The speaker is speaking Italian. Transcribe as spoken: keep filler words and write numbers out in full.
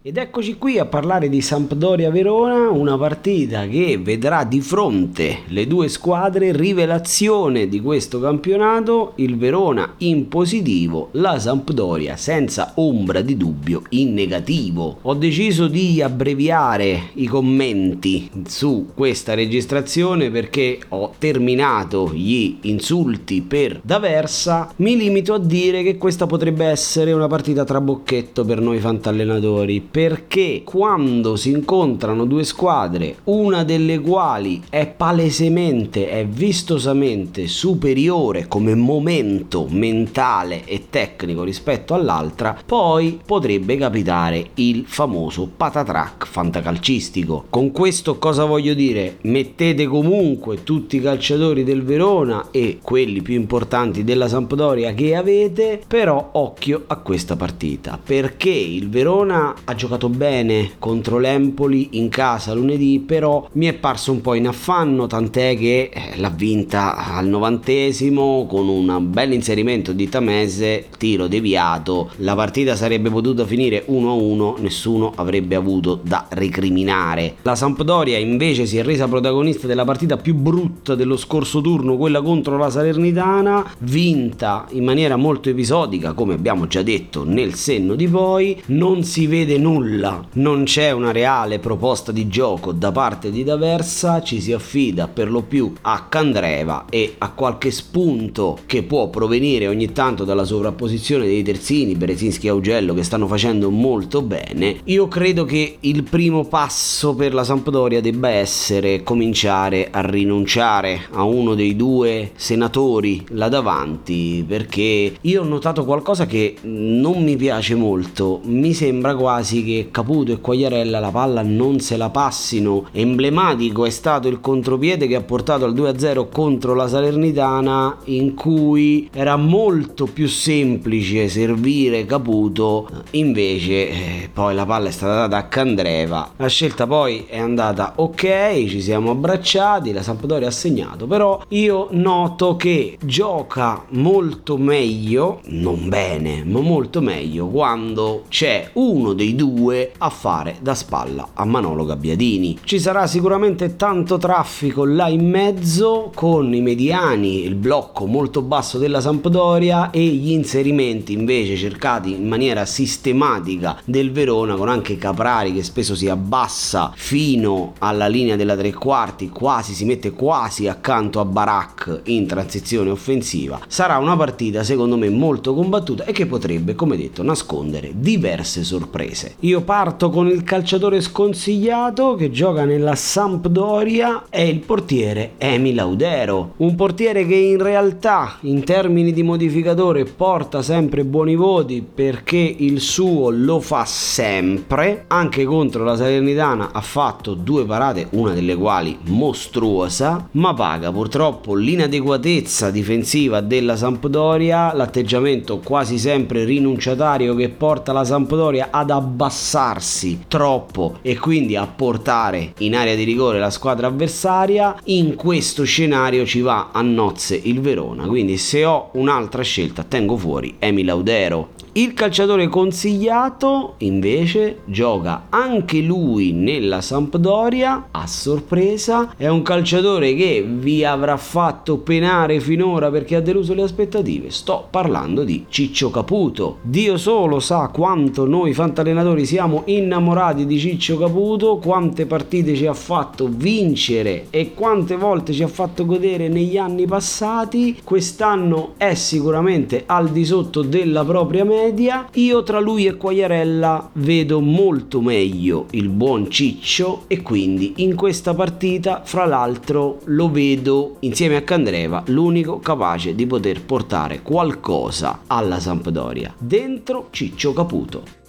Ed eccoci qui a parlare di Sampdoria Verona, una partita che vedrà di fronte le due squadre rivelazione di questo campionato, il Verona in positivo, la Sampdoria senza ombra di dubbio in negativo. Ho deciso di abbreviare i commenti su questa registrazione perché ho terminato gli insulti per D'Aversa, mi limito a dire che questa potrebbe essere una partita trabocchetto per noi fantallenatori. Perché quando si incontrano due squadre, una delle quali è palesemente, è vistosamente superiore come momento mentale e tecnico rispetto all'altra, poi potrebbe capitare il famoso patatrac fantacalcistico. Con questo cosa voglio dire? Mettete comunque tutti i calciatori del Verona e quelli più importanti della Sampdoria che avete, però occhio a questa partita, perché il Verona ha giocato bene contro l'Empoli in casa lunedì, però mi è parso un po' in affanno, tant'è che l'ha vinta al novantesimo con un bel inserimento di Tamese, tiro deviato. La partita sarebbe potuta finire uno a uno, nessuno avrebbe avuto da recriminare. La Sampdoria invece si è resa protagonista della partita più brutta dello scorso turno, quella contro la Salernitana, vinta in maniera molto episodica, come abbiamo già detto, nel senno di poi. Non si vede nulla, non c'è una reale proposta di gioco da parte di D'Aversa, ci si affida per lo più a Candreva e a qualche spunto che può provenire ogni tanto dalla sovrapposizione dei terzini Berezinski e Augello, che stanno facendo molto bene. Io credo che il primo passo per la Sampdoria debba essere cominciare a rinunciare a uno dei due senatori là davanti, perché io ho notato qualcosa che non mi piace molto, mi sembra quasi che Caputo e Quagliarella la palla non se la passino. Emblematico è stato il contropiede che ha portato al due a zero contro la Salernitana, in cui era molto più semplice servire Caputo, invece eh, poi la palla è stata data a Candreva, la scelta poi è andata ok, ci siamo abbracciati, la Sampdoria ha segnato, però io noto che gioca molto meglio, non bene ma molto meglio, quando c'è uno dei due a fare da spalla a Manolo Gabbiadini. Ci sarà sicuramente tanto traffico là in mezzo, con i mediani, il blocco molto basso della Sampdoria e gli inserimenti invece cercati in maniera sistematica del Verona, con anche Caprari che spesso si abbassa fino alla linea della tre quarti, quasi si mette quasi accanto a Barac in transizione offensiva. Sarà una partita secondo me molto combattuta e che potrebbe, come detto, nascondere diverse sorprese. Io parto con il calciatore sconsigliato che gioca nella Sampdoria, è il portiere Emil Audero, un portiere che in realtà in termini di modificatore porta sempre buoni voti, perché il suo lo fa sempre, anche contro la Salernitana ha fatto due parate, una delle quali mostruosa, ma paga purtroppo l'inadeguatezza difensiva della Sampdoria, l'atteggiamento quasi sempre rinunciatario che porta la Sampdoria ad abbassarsi troppo e quindi a portare in area di rigore la squadra avversaria. In questo scenario ci va a nozze il Verona, quindi se ho un'altra scelta tengo fuori Emil Audero. Il calciatore consigliato invece gioca anche lui nella Sampdoria, a sorpresa, è un calciatore che vi avrà fatto penare finora perché ha deluso le aspettative, sto parlando di Ciccio Caputo. Dio solo sa quanto noi fantallenatori siamo innamorati di Ciccio Caputo, quante partite ci ha fatto vincere e quante volte ci ha fatto godere negli anni passati. Quest'anno è sicuramente al di sotto della propria media. Io tra lui e Quagliarella vedo molto meglio il buon Ciccio e quindi in questa partita, fra l'altro, lo vedo insieme a Candreva l'unico capace di poter portare qualcosa alla Sampdoria. Dentro Ciccio Caputo.